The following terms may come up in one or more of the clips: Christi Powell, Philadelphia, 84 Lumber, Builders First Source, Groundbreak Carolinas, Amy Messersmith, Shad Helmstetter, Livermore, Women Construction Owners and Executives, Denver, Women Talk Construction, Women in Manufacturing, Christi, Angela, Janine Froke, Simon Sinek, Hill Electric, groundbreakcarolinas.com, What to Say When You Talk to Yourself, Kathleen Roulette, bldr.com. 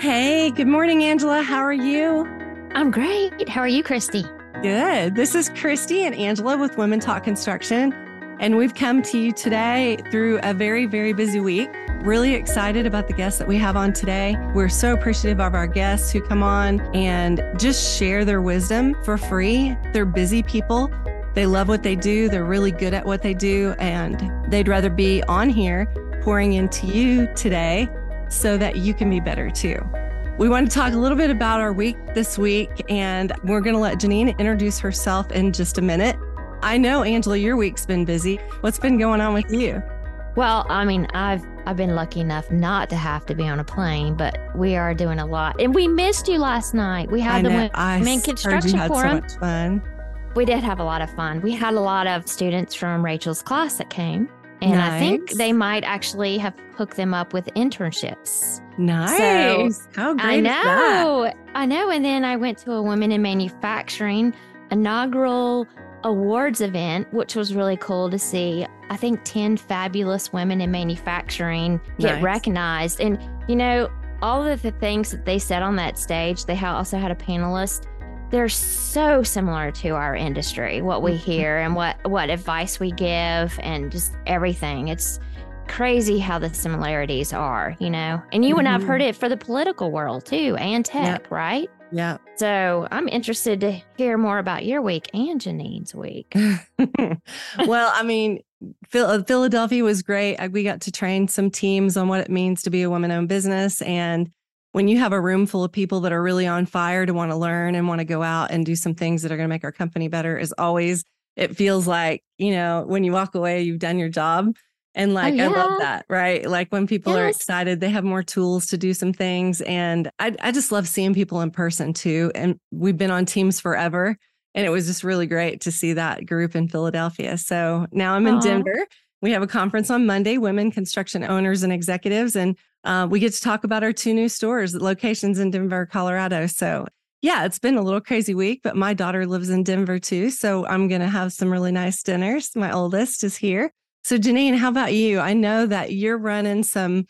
Hey, good morning, Angela. How are you? I'm great. How are you, Christy? Good. This is Christy and Angela with Women Talk Construction, and we've come to you today through a very, very busy week. Really excited about the guests that we have on today. We're so appreciative of our guests who come on and just share their wisdom for free. They're busy people. They love what they do. They're really good at what they do, and they'd rather be on here pouring into you today so that you can be better too. We want to talk a little bit about our week this week, and we're going to let Janine introduce herself in just a minute. I know, Angela, your week's been busy. What's been going on with you? Well, I mean, I've been lucky enough not to have to be on a plane, but we are doing a lot. And we missed you last night. We had the Women Construction Forum. So much fun. We did have a lot of fun. We had a lot of students from Rachel's class that came. And nice. I think they might actually have hooked them up with internships. Nice. So, how great is that? I know. And then I went to a Women in Manufacturing inaugural awards event, which was really cool to see. I think 10 fabulous women in manufacturing get recognized. And, you know, all of the things that they said on that stage, they also had a panelist. They're so similar to our industry, what we hear and what advice we give and just everything. It's crazy how the similarities are, you know, and you and I've heard it for the political world too and tech, right? Yeah. So I'm interested to hear more about your week and Janine's week. Well, I mean, Philadelphia was great. We got to train some teams on what it means to be a woman-owned business. And when you have a room full of people that are really on fire to want to learn and want to go out and do some things that are going to make our company better, as always, it feels like, you know, when you walk away, you've done your job. And like, I love that, right? Like when people are excited, they have more tools to do some things. And I just love seeing people in person too. And we've been on teams forever. And it was just really great to see that group in Philadelphia. So now I'm in Denver. We have a conference on Monday, Women Construction Owners and Executives. And we get to talk about our two new stores, locations in Denver, Colorado. So yeah, it's been a little crazy week, but my daughter lives in Denver too. So I'm going to have some really nice dinners. My oldest is here. So Janine, how about you? I know that you're running some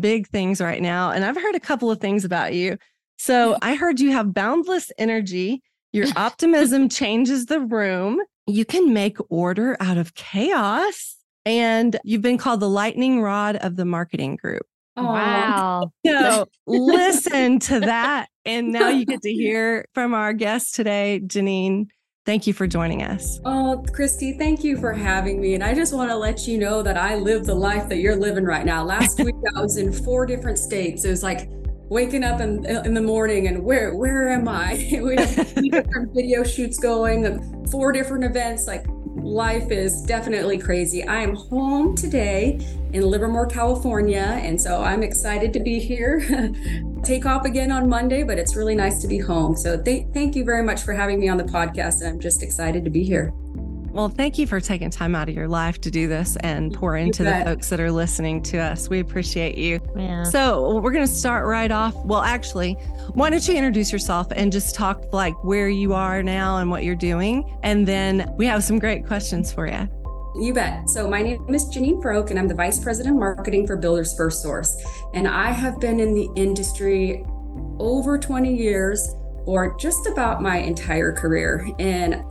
big things right now. And I've heard a couple of things about you. So I heard you have boundless energy. Your optimism changes the room. You can make order out of chaos. And you've been called the lightning rod of the marketing group. Wow. So listen to that. And now you get to hear from our guest today, Janine. Thank you for joining us. Oh, Christy, thank you for having me. And I just want to let you know that I live the life that you're living right now. Last week, I was in 4 different states. It was like waking up in the morning and where am I? We have 3 different video shoots going, 4 different events. Like, life is definitely crazy. I am home today in Livermore, California, and so I'm excited to be here. Take off again on Monday, but it's really nice to be home. So thank you very much for having me on the podcast, and I'm just excited to be here. Well, thank you for taking time out of your life to do this and pour into the folks that are listening to us. We appreciate you. Yeah. So we're going to start right off. Well, actually, why don't you introduce yourself and just talk like where you are now and what you're doing. And then we have some great questions for you. You bet. So my name is Janine Froke, and I'm the Vice President of Marketing for Builders First Source. And I have been in the industry over 20 years, or just about my entire career. And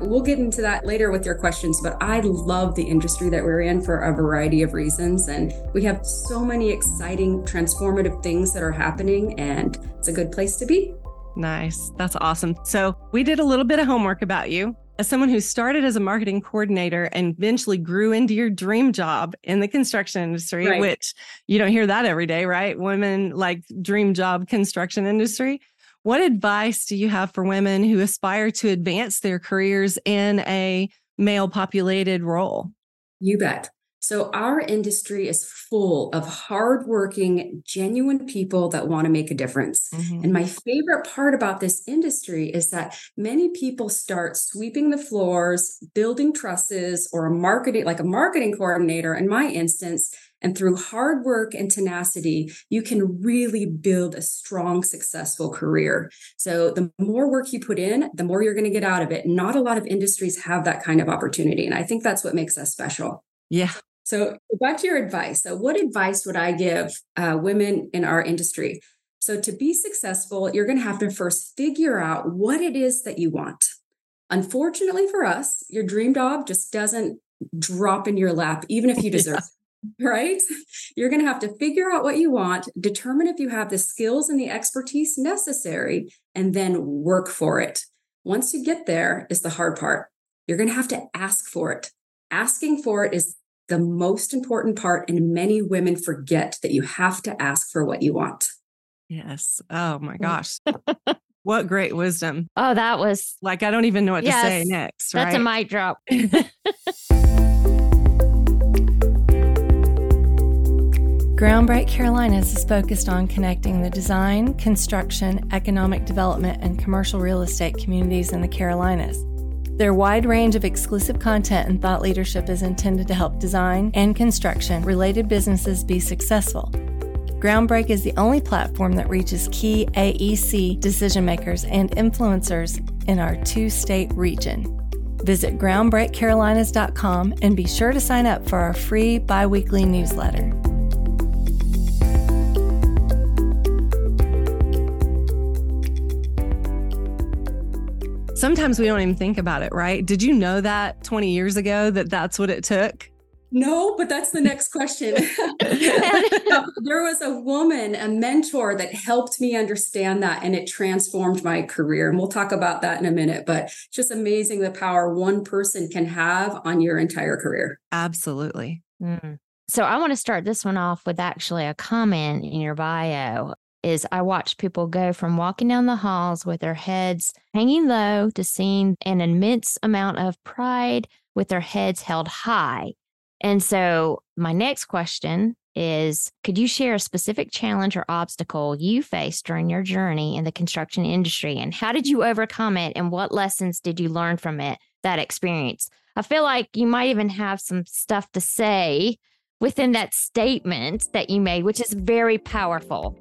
we'll get into that later with your questions, but I love the industry that we're in for a variety of reasons. And we have so many exciting, transformative things that are happening, and it's a good place to be. Nice. That's awesome. So we did a little bit of homework about you. As someone who started as a marketing coordinator and eventually grew into your dream job in the construction industry, which you don't hear that every day, right? Women like dream job construction industry. What advice do you have for women who aspire to advance their careers in a male-populated role? You bet. So our industry is full of hardworking, genuine people that want to make a difference. Mm-hmm. And my favorite part about this industry is that many people start sweeping the floors, building trusses, or a marketing coordinator in my instance. And through hard work and tenacity, you can really build a strong, successful career. So the more work you put in, the more you're going to get out of it. Not a lot of industries have that kind of opportunity. And I think that's what makes us special. Yeah, So back to your advice. So what advice would I give women in our industry? So to be successful, you're going to have to first figure out what it is that you want. Unfortunately for us, your dream job just doesn't drop in your lap, even if you deserve it, right? You're going to have to figure out what you want, determine if you have the skills and the expertise necessary, and then work for it. Once you get there is the hard part. You're going to have to ask for it. Asking for it is the most important part, and many women forget that you have to ask for what you want. Yes. Oh my gosh. What great wisdom. Oh, that was like, I don't even know what to say next. Right? That's a mic drop. Groundbreak Carolinas is focused on connecting the design, construction, economic development, and commercial real estate communities in the Carolinas. Their wide range of exclusive content and thought leadership is intended to help design and construction related businesses be successful. Groundbreak is the only platform that reaches key AEC decision makers and influencers in our two-state region. Visit groundbreakcarolinas.com and be sure to sign up for our free bi-weekly newsletter. Sometimes we don't even think about it, right? Did you know that 20 years ago that that's what it took? No, but that's the next question. There was a woman, a mentor that helped me understand that, and it transformed my career. And we'll talk about that in a minute, but it's just amazing the power one person can have on your entire career. Absolutely. Mm. So I want to start this one off with actually a comment in your bio. Is I watch people go from walking down the halls with their heads hanging low to seeing an immense amount of pride with their heads held high. And so my next question is, could you share a specific challenge or obstacle you faced during your journey in the construction industry? And how did you overcome it? And what lessons did you learn from it, that experience? I feel like you might even have some stuff to say within that statement that you made, which is very powerful.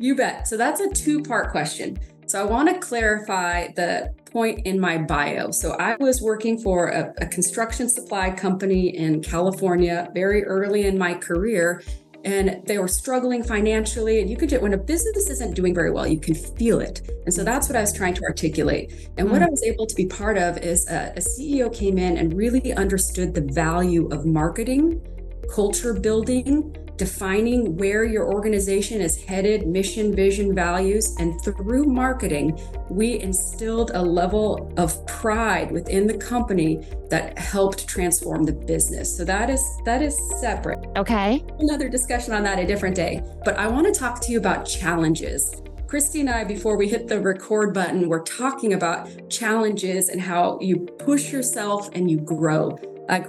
You bet. So that's a two-part question. So I want to clarify the point in my bio. So I was working for a construction supply company in California very early in my career, and they were struggling financially. And you could, when a business isn't doing very well, you can feel it. And so that's what I was trying to articulate. And what I was able to be part of is a CEO came in and really understood the value of marketing, culture building, defining where your organization is headed, mission, vision, values. And through marketing, we instilled a level of pride within the company that helped transform the business. So that is separate. Okay. Another discussion on that a different day. But I want to talk to you about challenges. Christy and I, before we hit the record button, we're talking about challenges and how you push yourself and you grow.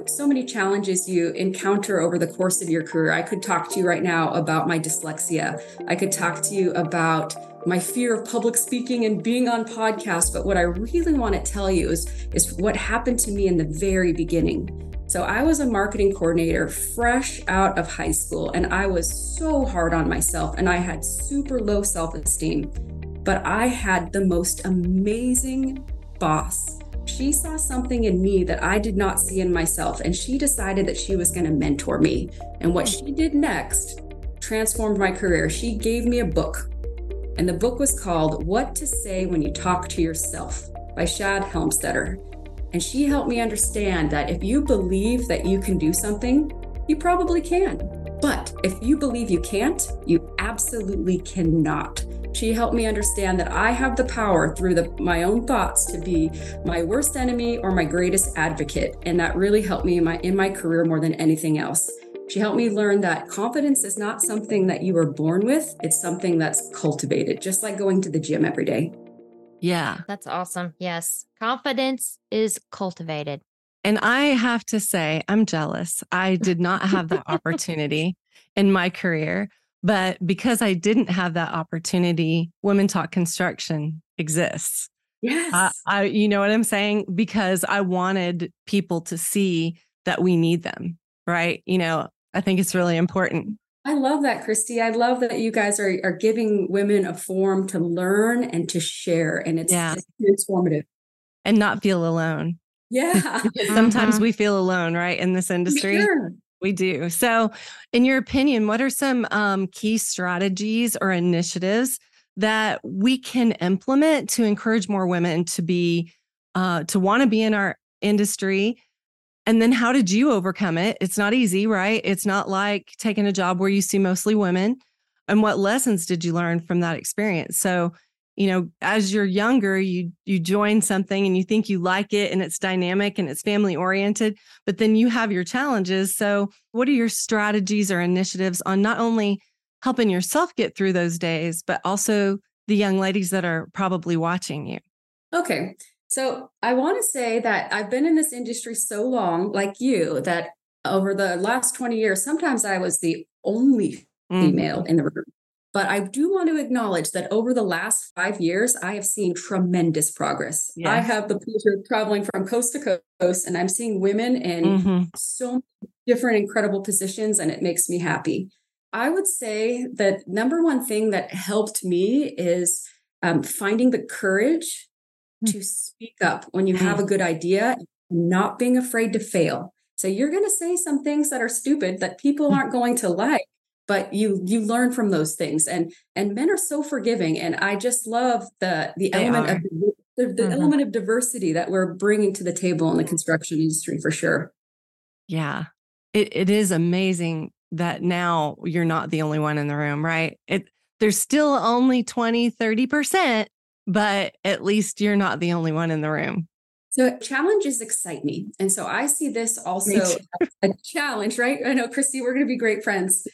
So many challenges you encounter over the course of your career. I could talk to you right now about my dyslexia. I could talk to you about my fear of public speaking and being on podcasts. But what I really want to tell you is what happened to me in the very beginning. So I was a marketing coordinator fresh out of high school, and I was so hard on myself, and I had super low self-esteem. But I had the most amazing boss. She saw something in me that I did not see in myself, and she decided that she was going to mentor me. And what she did next transformed my career. She gave me a book, and the book was called What to Say When You Talk to Yourself by Shad Helmstetter. And she helped me understand that if you believe that you can do something, you probably can. But if you believe you can't, you absolutely cannot. She helped me understand that I have the power through my own thoughts to be my worst enemy or my greatest advocate. And that really helped me in my career more than anything else. She helped me learn that confidence is not something that you were born with. It's something that's cultivated, just like going to the gym every day. Yeah. That's awesome. Yes. Confidence is cultivated. And I have to say, I'm jealous. I did not have that opportunity in my career. But because I didn't have that opportunity, Women Talk Construction exists. Yes. I you know what I'm saying? Because I wanted people to see that we need them, right? You know, I think it's really important. I love that, Christy. I love that you guys are giving women a forum to learn and to share. And it's transformative. And not feel alone. Yeah. Sometimes we feel alone, right? In this industry. Sure. We do. So in your opinion, what are some key strategies or initiatives that we can implement to encourage more women to be, to want to be in our industry? And then how did you overcome it? It's not easy, right? It's not like taking a job where you see mostly women. And what lessons did you learn from that experience? So, you know, as you're younger, you join something and you think you like it and it's dynamic and it's family oriented, but then you have your challenges. So what are your strategies or initiatives on not only helping yourself get through those days, but also the young ladies that are probably watching you? Okay. So I want to say that I've been in this industry so long, like you, that over the last 20 years, sometimes I was the only female in the room. But I do want to acknowledge that over the last 5 years, I have seen tremendous progress. Yes. I have the pleasure of traveling from coast to coast, and I'm seeing women in so many different incredible positions, and it makes me happy. I would say that number one thing that helped me is finding the courage to speak up when you have a good idea, and not being afraid to fail. So you're going to say some things that are stupid that people aren't going to like. But you learn from those things, and men are so forgiving, and I just love the element of the element of diversity that we're bringing to the table in the construction industry for sure. Yeah, it is amazing that now you're not the only one in the room, right? There's still only 20-30%, but at least you're not the only one in the room. So challenges excite me. And so I see this also a challenge, right? I know, Christi, we're going to be great friends.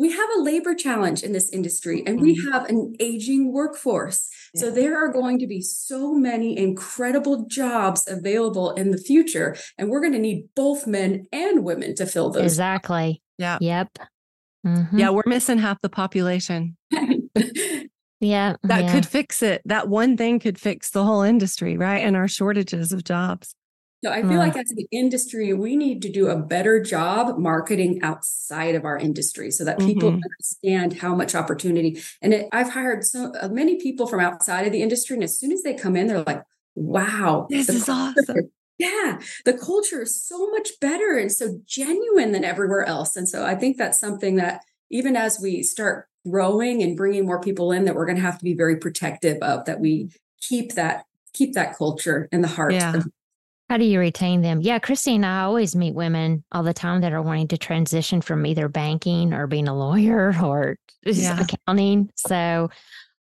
We have a labor challenge in this industry, and we have an aging workforce. Yeah. So there are going to be so many incredible jobs available in the future, and we're going to need both men and women to fill those. Exactly. Yeah. Yep. Mm-hmm. Yeah, we're missing half the population. Yeah. That could fix it. That one thing could fix the whole industry, right? And our shortages of jobs. So I feel like as an industry, we need to do a better job marketing outside of our industry so that people understand how much opportunity. And I've hired so many people from outside of the industry. And as soon as they come in, they're like, wow, this is awesome. Yeah. The culture is so much better and so genuine than everywhere else. And so I think that's something that even as we start growing and bringing more people in, that we're going to have to be very protective of, that we keep that culture in the heart. Yeah. How do you retain them? Yeah, Christine, I always meet women all the time that are wanting to transition from either banking or being a lawyer or accounting. So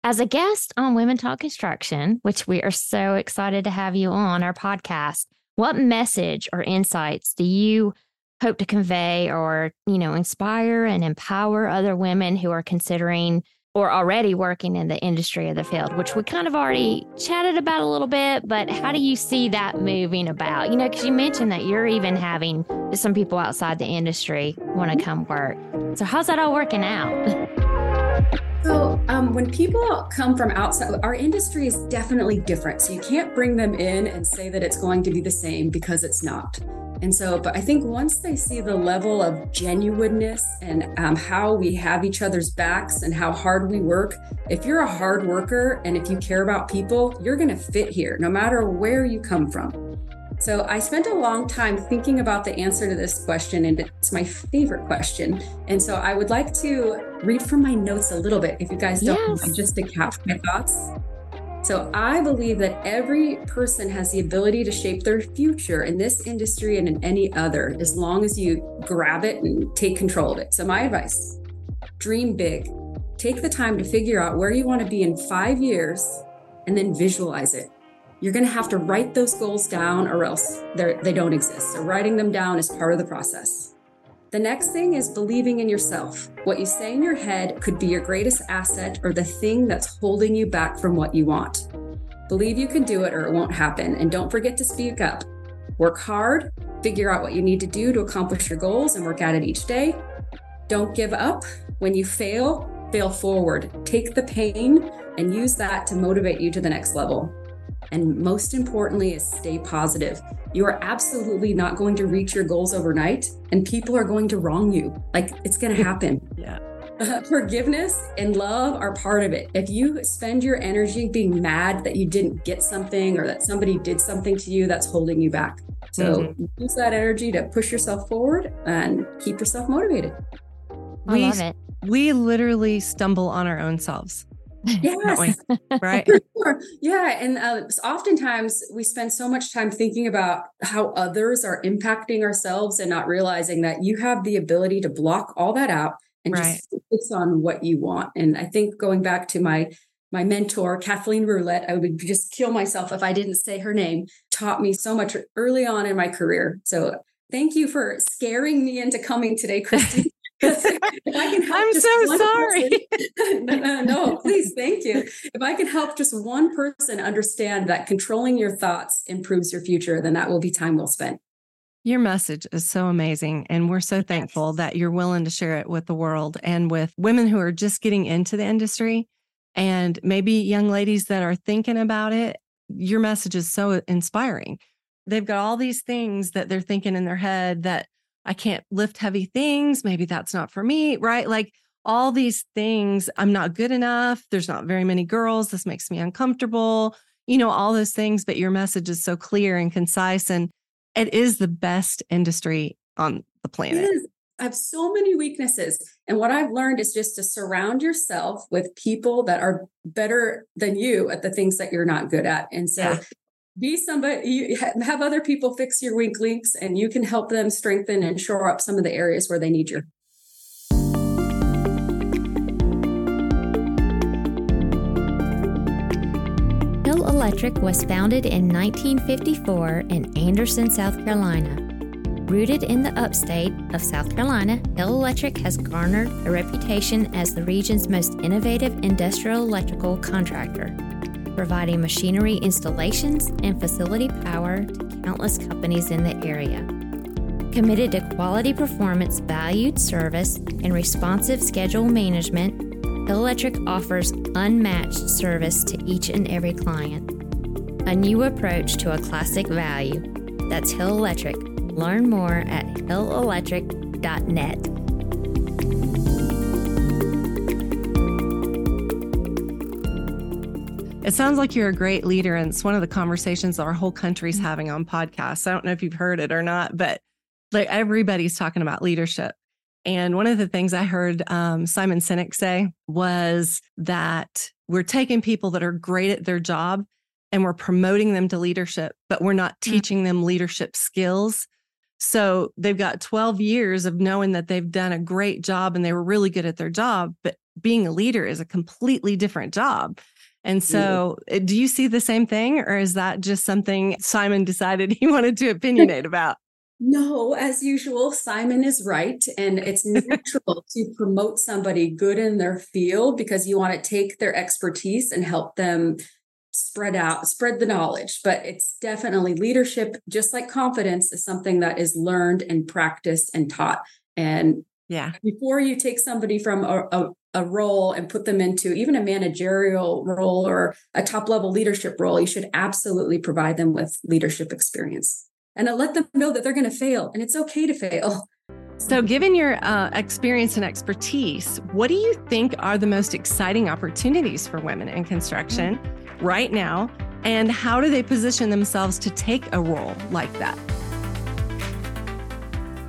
as a guest on Women Talk Construction, which we are so excited to have you on our podcast, what message or insights do you hope to convey or, you know, inspire and empower other women who are considering or already working in the industry or the field, which we kind of already chatted about a little bit, but how do you see that moving about? You know, because you mentioned that you're even having some people outside the industry want to come work. So how's that all working out? So when people come from outside, our industry is definitely different. So you can't bring them in and say that it's going to be the same because it's not. And so, but I think once they see the level of genuineness and how we have each other's backs and how hard we work, if you're a hard worker and if you care about people, you're going to fit here no matter where you come from. So I spent a long time thinking about the answer to this question, and it's my favorite question. And so I would like to read from my notes a little bit, if you guys don't mind, just to capture my thoughts. So I believe that every person has the ability to shape their future in this industry and in any other, as long as you grab it and take control of it. So my advice, dream big, take the time to figure out where you want to be in 5 years and then visualize it. You're going to have to write those goals down or else they don't exist. So writing them down is part of the process. The next thing is believing in yourself. What you say in your head could be your greatest asset or the thing that's holding you back from what you want. Believe you can do it or it won't happen. And don't forget to speak up. Work hard, figure out what you need to do to accomplish your goals and work at it each day. Don't give up. When you fail, fail forward. Take the pain and use that to motivate you to the next level. And most importantly is stay positive. You are absolutely not going to reach your goals overnight, and people are going to wrong you. Like, it's going to happen. Yeah. Forgiveness and love are part of it. If you spend your energy being mad that you didn't get something or that somebody did something to you, that's holding you back. So use that energy to push yourself forward and keep yourself motivated. I love it. We literally stumble on our own selves. Yes. Right. Sure. Yeah. And oftentimes we spend so much time thinking about how others are impacting ourselves and not realizing that you have the ability to block all that out and just focus on what you want. And I think going back to my mentor, Kathleen Roulette, I would just kill myself if I didn't say her name, taught me so much early on in my career. So thank you for scaring me into coming today, Christy. If I can help person, no, please. Thank you. If I can help just one person understand that controlling your thoughts improves your future, then that will be time well spent. Your message is so amazing. And we're so thankful that you're willing to share it with the world and with women who are just getting into the industry and maybe young ladies that are thinking about it. Your message is so inspiring. They've got all these things that they're thinking in their head that I can't lift heavy things. Maybe that's not for me, right? Like all these things, I'm not good enough. There's not very many girls. This makes me uncomfortable, you know, all those things. But your message is so clear and concise, and it is the best industry on the planet. It is. I have so many weaknesses. And what I've learned is just to surround yourself with people that are better than you at the things that you're not good at. And so be somebody, you have other people fix your weak links, and you can help them strengthen and shore up some of the areas where they need you. Hill Electric was founded in 1954 in Anderson, South Carolina. Rooted in the upstate of South Carolina, Hill Electric has garnered a reputation as the region's most innovative industrial electrical contractor, providing machinery installations and facility power to countless companies in the area. Committed to quality performance, valued service, and responsive schedule management, Hill Electric offers unmatched service to each and every client. A new approach to a classic value. That's Hill Electric. Learn more at hillelectric.net. It sounds like you're a great leader, and it's one of the conversations our whole country's having on podcasts. I don't know if you've heard it or not, but like everybody's talking about leadership. And one of the things I heard Simon Sinek say was that we're taking people that are great at their job and we're promoting them to leadership, but we're not teaching them leadership skills. So they've got 12 years of knowing that they've done a great job and they were really good at their job, but being a leader is a completely different job. And so do you see the same thing, or is that just something Simon decided he wanted to opinionate about? No, as usual, Simon is right. And it's natural to promote somebody good in their field because you want to take their expertise and help them spread the knowledge. But it's definitely leadership, just like confidence, is something that is learned and practiced and taught. And before you take somebody from a role and put them into even a managerial role or a top level leadership role, you should absolutely provide them with leadership experience and let them know that they're going to fail, and it's okay to fail. So given your experience and expertise, what do you think are the most exciting opportunities for women in construction right now? And how do they position themselves to take a role like that?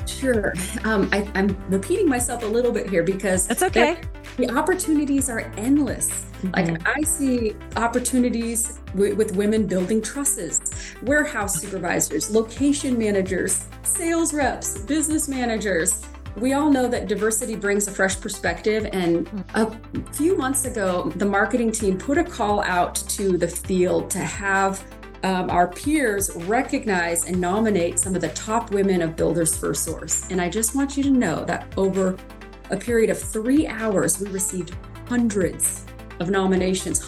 Sure. I'm repeating myself a little bit here because that's okay. The opportunities are endless. Like I see opportunities with women building trusses, warehouse supervisors, location managers, sales reps, business managers. We all know that diversity brings a fresh perspective. And a few months ago, the marketing team put a call out to the field to have our peers recognize and nominate some of the top women of Builders First Source. And I just want you to know that over a period of 3 hours, we received hundreds of nominations.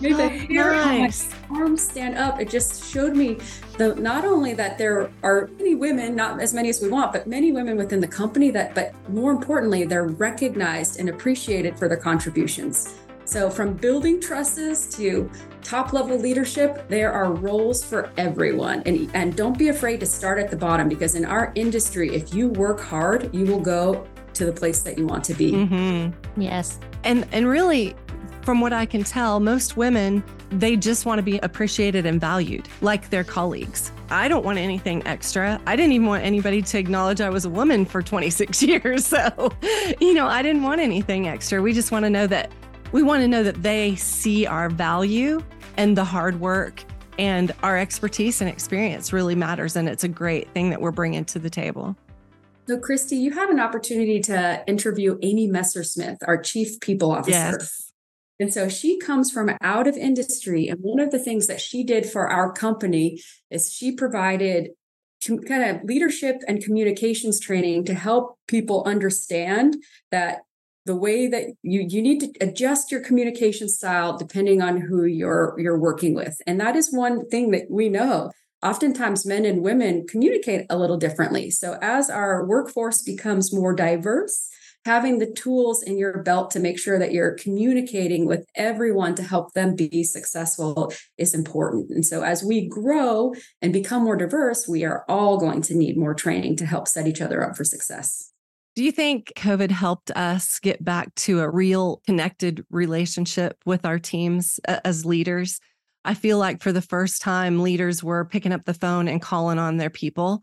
Made the hair on my arms stand up. It just showed me not only that there are many women, not as many as we want, but many women within the company but more importantly, they're recognized and appreciated for their contributions. So from building trusses to top-level leadership, there are roles for everyone. And don't be afraid to start at the bottom, because in our industry, if you work hard, you will go to the place that you want to be. Yes. And really, from what I can tell, most women They just want to be appreciated and valued like their colleagues. I don't want anything extra. I didn't even want anybody to acknowledge I was a woman for 26 years. So, I didn't want anything extra. We just want to know that they see our value, and the hard work and our expertise and experience really matters. And it's a great thing that we're bringing to the table. So, Christi, you had an opportunity to interview Amy Messersmith, our Chief People Officer. Yes. And so she comes from out of industry. And one of the things that she did for our company is she provided kind of leadership and communications training to help people understand that the way that you need to adjust your communication style depending on who you're working with. And that is one thing that we know. Oftentimes, men and women communicate a little differently. So as our workforce becomes more diverse, having the tools in your belt to make sure that you're communicating with everyone to help them be successful is important. And so as we grow and become more diverse, we are all going to need more training to help set each other up for success. Do you think COVID helped us get back to a real connected relationship with our teams as leaders? I feel like for the first time, leaders were picking up the phone and calling on their people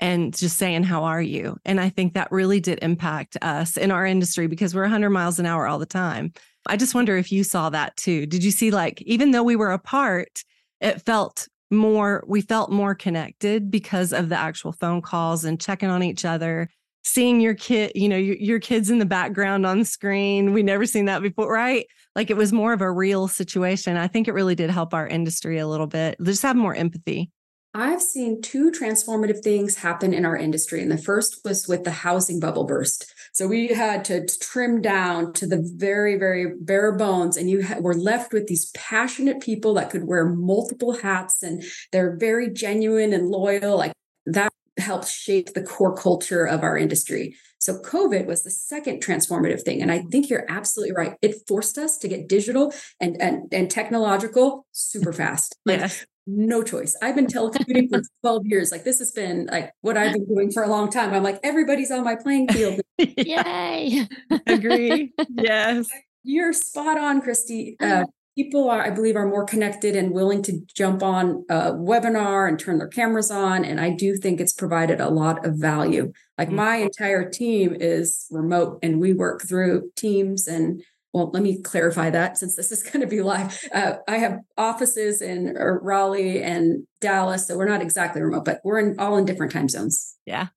and just saying, how are you? And I think that really did impact us in our industry because we're 100 miles an hour all the time. I just wonder if you saw that too. Did you see, like, even though we were apart, we felt more connected because of the actual phone calls and checking on each other. Seeing your kid, your kids in the background on the screen. We never seen that before, right? Like, it was more of a real situation. I think it really did help our industry a little bit. Just have more empathy. I've seen two transformative things happen in our industry. And the first was with the housing bubble burst. So we had to trim down to the very, very bare bones. And you were left with these passionate people that could wear multiple hats, and they're very genuine and loyal. Like, that helped shape the core culture of our industry. So COVID was the second transformative thing. And I think you're absolutely right. It forced us to get digital and technological super fast. Like, yes. No choice. I've been telecommuting for 12 years. Like, this has been like what I've been doing for a long time. I'm like, everybody's on my playing field. Yay. Agree. Yes. You're spot on, Christi. People are, I believe, are more connected and willing to jump on a webinar and turn their cameras on. And I do think it's provided a lot of value. Like, my entire team is remote and we work through Teams. And, well, let me clarify that since this is going to be live. I have offices in Raleigh and Dallas, so we're not exactly remote, but we're all in different time zones. Yeah.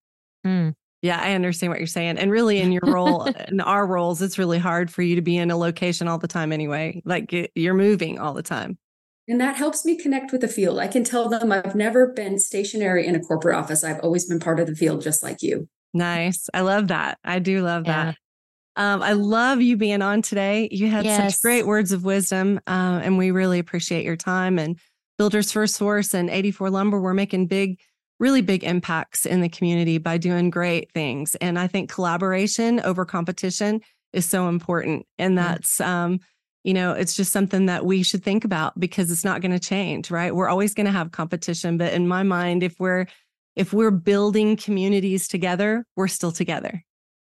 Mm. Yeah, I understand what you're saying. And really, in your role, in our roles, it's really hard for you to be in a location all the time anyway. Like, you're moving all the time. And that helps me connect with the field. I can tell them I've never been stationary in a corporate office. I've always been part of the field, just like you. Nice. I love that. I do love that. I love you being on today. You had such great words of wisdom, and we really appreciate your time. And Builders First Source and 84 Lumber, we're making really big impacts in the community by doing great things. And I think collaboration over competition is so important. And that's, it's just something that we should think about because it's not going to change, right? We're always going to have competition. But in my mind, if we're building communities together, we're still together.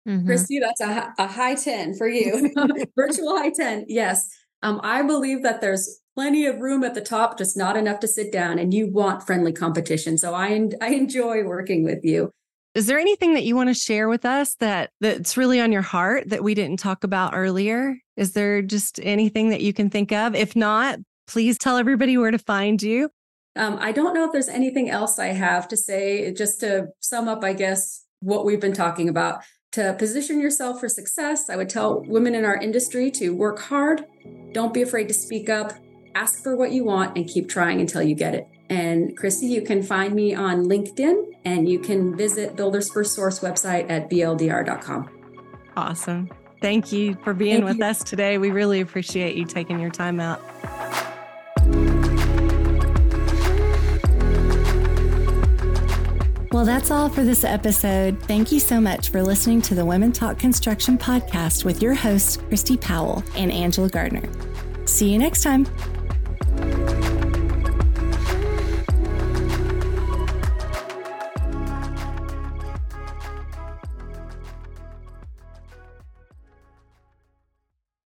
Mm-hmm. Christi, that's a high 10 for you. Virtual high 10. Yes. I believe that there's plenty of room at the top, just not enough to sit down, and you want friendly competition. So I enjoy working with you. Is there anything that you want to share with us that's really on your heart that we didn't talk about earlier? Is there just anything that you can think of? If not, please tell everybody where to find you. I don't know if there's anything else I have to say. Just to sum up, I guess, what we've been talking about. To position yourself for success, I would tell women in our industry to work hard. Don't be afraid to speak up. Ask for what you want and keep trying until you get it. And Christi, you can find me on LinkedIn, and you can visit Builders First Source website at bldr.com. Awesome. Thank you for being with us today. We really appreciate you taking your time out. Well, that's all for this episode. Thank you so much for listening to the Women Talk Construction podcast with your hosts, Christi Powell and Angela Gardner. See you next time.